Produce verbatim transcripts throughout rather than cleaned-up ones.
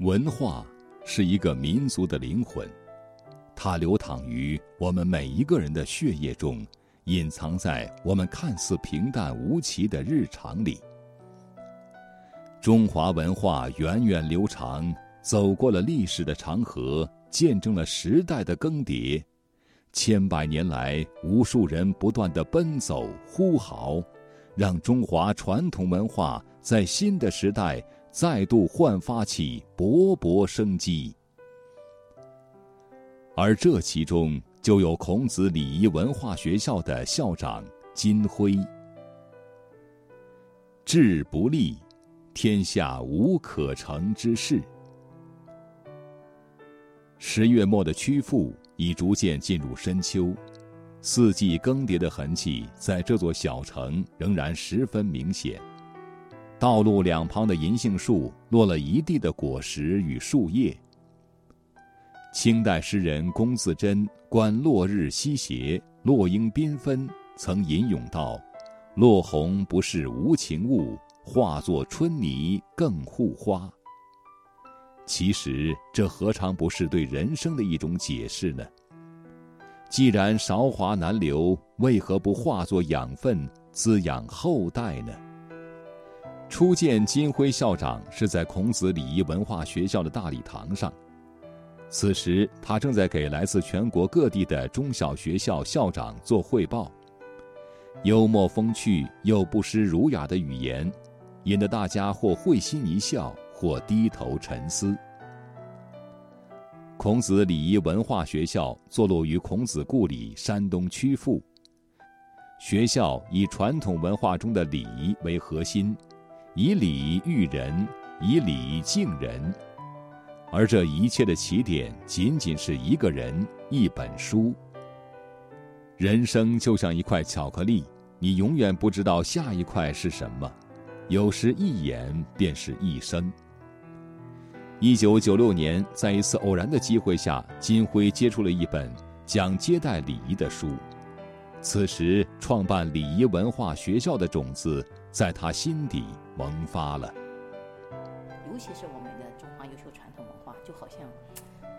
文化是一个民族的灵魂，它流淌于我们每一个人的血液中，隐藏在我们看似平淡无奇的日常里。中华文化源远流长，走过了历史的长河，见证了时代的更迭。千百年来，无数人不断地奔走呼号，让中华传统文化在新的时代再度焕发起勃勃生机。而这其中就有孔子礼仪文化学校的校长金辉。志不立，天下无可成之事。十月末的曲阜已逐渐进入深秋，四季更迭的痕迹在这座小城仍然十分明显。道路两旁的银杏树落了一地的果实与树叶。清代诗人龚自珍观落日西斜，落英缤纷，曾吟咏道：“落红不是无情物，化作春泥更护花。”其实，这何尝不是对人生的一种解释呢？既然韶华难留，为何不化作养分，滋养后代呢？初见金辉校长是在孔子礼仪文化学校的大礼堂上，此时他正在给来自全国各地的中小学校校长做汇报。幽默风趣又不失儒雅的语言，引得大家或会心一笑，或低头沉思。孔子礼仪文化学校坐落于孔子故里山东曲阜，学校以传统文化中的礼仪为核心，以礼育人，以礼敬人。而这一切的起点仅仅是一个人，一本书。人生就像一块巧克力，你永远不知道下一块是什么，有时一眼便是一生。一九九六年，在一次偶然的机会下，金辉接触了一本讲接待礼仪的书。此时，创办礼仪文化学校的种子在他心底萌发了。尤其是我们的中华优秀传统文化，就好像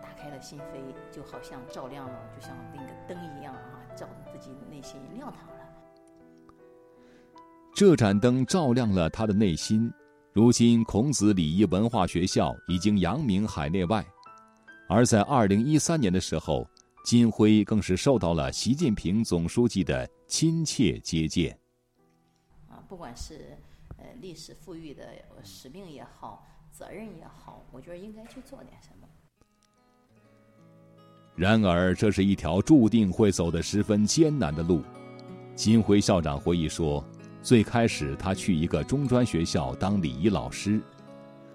打开了心扉，就好像照亮了，就像那个灯一样啊，照自己内心亮堂了。这盏灯照亮了他的内心。如今，孔子礼仪文化学校已经扬名海内外，而在二零一三年的时候，金辉更是受到了习近平总书记的亲切接见。啊，不管是呃历史赋予的使命也好，责任也好，我觉得应该去做点什么。然而，这是一条注定会走得十分艰难的路。金辉校长回忆说，最开始他去一个中专学校当礼仪老师，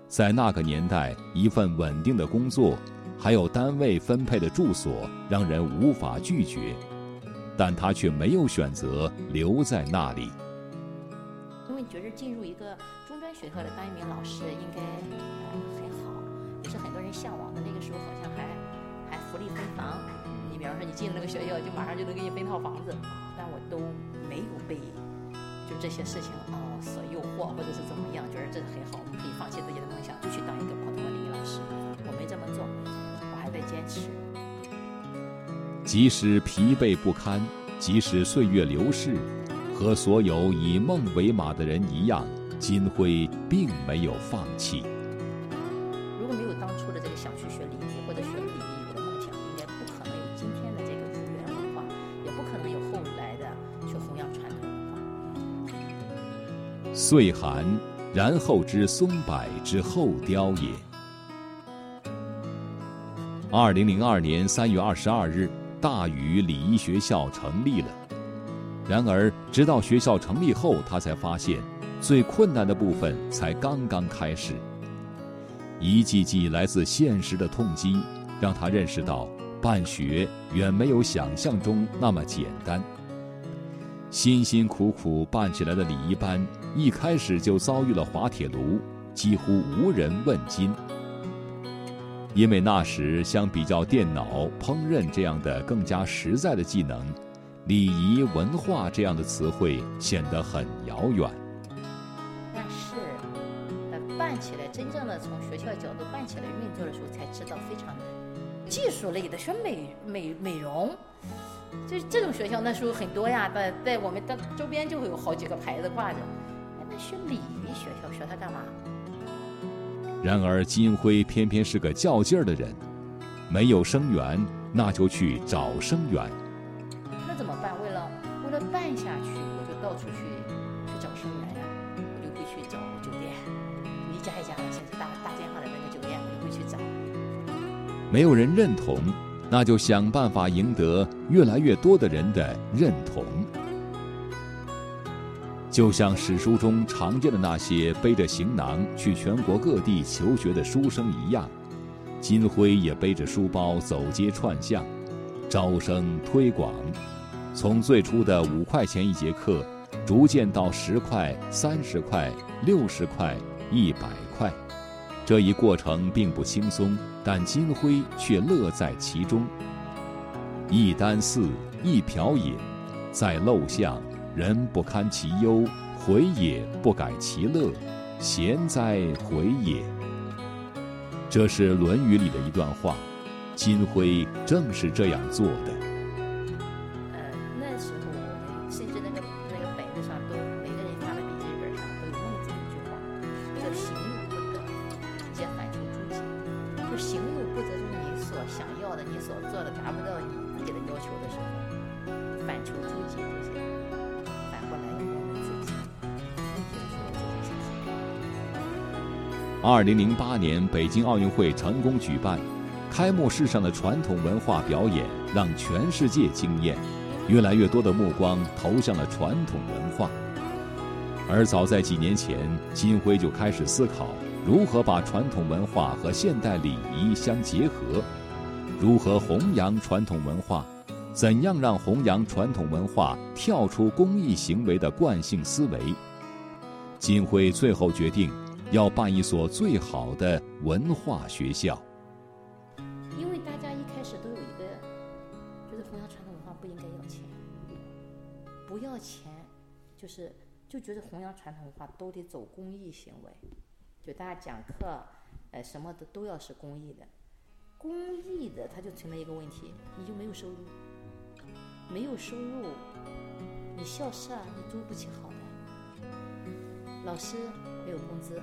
在那个年代，一份稳定的工作，还有单位分配的住所，让人无法拒绝，但他却没有选择留在那里。因为觉得进入一个中专学校的当一名老师应该、呃、很好，也是很多人向往的。那个时候好像还还福利分房，你比方说你进了那个学校，就马上就能给你分套房子，但我都没有被就这些事情哦所诱惑，或者是怎么样，觉得这是很好，我们可以放弃自己的梦想，就去当一个普通的礼仪老师。我没这么做，我还在坚持。即使疲惫不堪，即使岁月流逝，和所有以梦为马的人一样，金辉并没有放弃。如果没有当初的这个想去学礼仪，或者学礼仪有的梦想，应该不可能有今天的这个儒家文化，也不可能有后来的去弘扬传统。岁寒，然后知松柏之后凋也。二零零二年三月二十二日，大禹礼仪学校成立了。然而，直到学校成立后，他才发现，最困难的部分才刚刚开始。一记记来自现实的痛击，让他认识到，办学远没有想象中那么简单。辛辛苦苦办起来的礼仪班，一开始就遭遇了滑铁卢，几乎无人问津。因为那时相比较电脑、烹饪这样的更加实在的技能，礼仪文化这样的词汇显得很遥远。那是办办起来，真正的从学校角度办起来运作的时候，才知道非常难。技术类的学美美美容，就是这种学校那时候很多呀，在在我们的周边就会有好几个牌子挂着。哎，那学礼仪学校学它干嘛？然而金辉偏偏是个较劲儿的人，没有生源，那就去找生源。那怎么办？为了为了办下去，我就到处去去找生源呀，我就会去找酒店，一家一家的，甚至大大街上的那个酒店，我就会去找。没有人认同，那就想办法赢得越来越多的人的认同。就像史书中常见的那些背着行囊去全国各地求学的书生一样，金辉也背着书包走街串巷，招生推广，从最初的五块钱一节课，逐渐到十块、三十块、六十块、一百块。这一过程并不轻松，但金辉却乐在其中。一箪食，一瓢饮，在陋巷。人不堪其忧，回也不改其乐，贤哉回也。这是《论语》里的一段话，金辉正是这样做的。呃，那时候我们甚至那个那个本子上都，每个人拿的笔记本上都有孟子一句话，叫“行有不得，皆反求诸己”。就行有不得，就是你所想要的、你所做的达不到你自己的要求的时候，反求诸己就是。二零零八年北京奥运会成功举办，开幕式上的传统文化表演让全世界惊艳，越来越多的目光投向了传统文化。而早在几年前，金辉就开始思考如何把传统文化和现代礼仪相结合，如何弘扬传统文化，怎样让弘扬传统文化跳出公益行为的惯性思维。金辉最后决定要办一所最好的文化学校，因为大家一开始都有一个，就是弘扬传统文化不应该要钱，不要钱，就是就觉得弘扬传统文化都得走公益行为，就大家讲课，呃，什么的都要是公益的，公益的它就存在一个问题，你就没有收入，没有收入，你校舍你租不起好的，老师没有工资。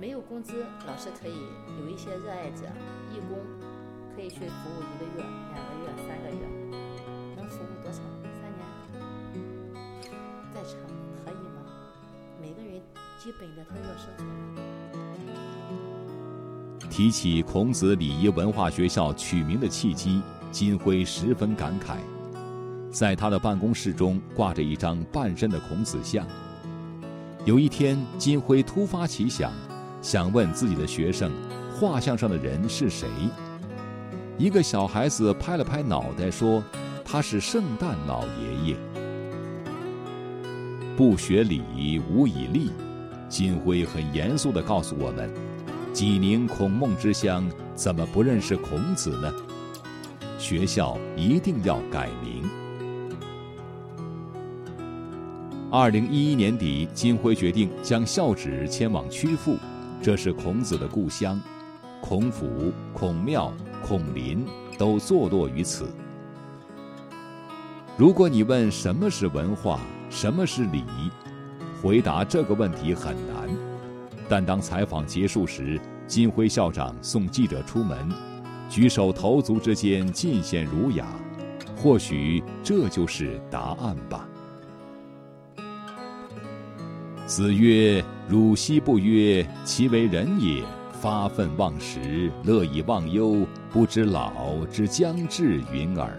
没有工资，老师可以有一些热爱者、义工，可以去服务一个月、两个月、三个月，能服务多长？三年，再长可以吗？每个人基本的他要生存。提起孔子礼仪文化学校取名的契机，金辉十分感慨。在他的办公室中挂着一张半身的孔子像。有一天，金辉突发奇想，想问自己的学生，画像上的人是谁？一个小孩子拍了拍脑袋说，他是圣诞老爷爷。不学礼，无以立。金辉很严肃地告诉我们，济宁孔孟之乡怎么不认识孔子呢？学校一定要改名。二零一一年底，金辉决定将校址迁往曲阜，这是孔子的故乡，孔府、孔庙、孔林都坐落于此。如果你问什么是文化，什么是礼仪，回答这个问题很难。但当采访结束时，金辉校长送记者出门，举手投足之间尽显儒雅，或许这就是答案吧。子曰：“汝昔不曰其为人也，发愤忘食，乐以忘忧，不知老之将至云耳。”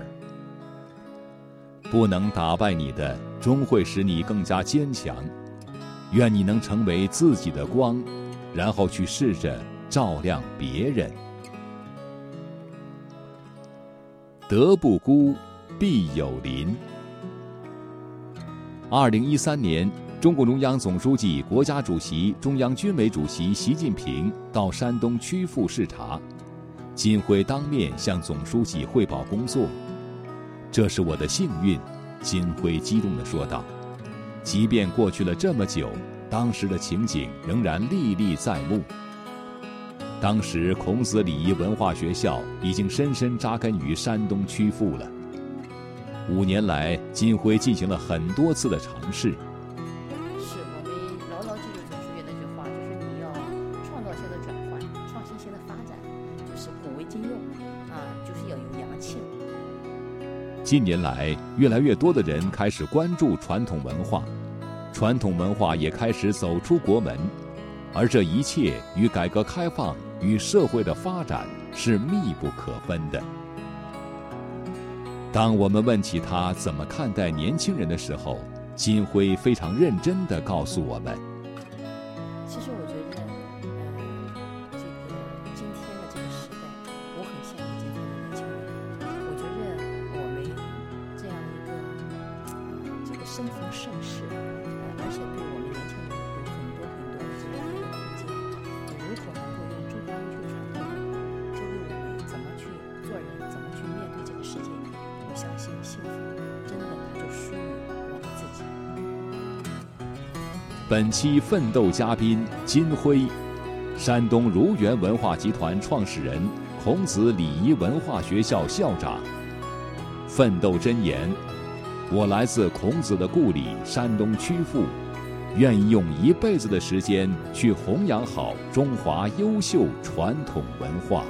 不能打败你的，终会使你更加坚强。愿你能成为自己的光，然后去试着照亮别人。德不孤，必有邻。二零一三年。中共中央总书记、国家主席、中央军委主席习近平到山东曲阜视察，金辉当面向总书记汇报工作。这是我的幸运，金辉激动地说道。即便过去了这么久，当时的情景仍然历历在目。当时孔子礼仪文化学校已经深深扎根于山东曲阜了。五年来，金辉进行了很多次的尝试。是我们牢牢记住总书记那句话，就是你要创造性的转换，创新性的发展，就是古为今用啊，就是要有洋气。近年来，越来越多的人开始关注传统文化，传统文化也开始走出国门，而这一切与改革开放与社会的发展是密不可分的。当我们问起他怎么看待年轻人的时候，金辉非常认真地告诉我们：其实我觉得，呃，这个今天的这个时代，我很羡慕今天的年轻人。我觉得我们这样一个这个身逢盛世，呃，而且对我们年轻人有很多很多的这样一个空间，如何能够用中央去传递，这为我们怎么去做人，怎么去面对这个世界。我相信幸福真的它就属于我们自己。本期奋斗嘉宾金辉，山东如源文化集团创始人，孔子礼仪文化学校校长。奋斗箴言：我来自孔子的故里山东曲阜，愿意用一辈子的时间去弘扬好中华优秀传统文化。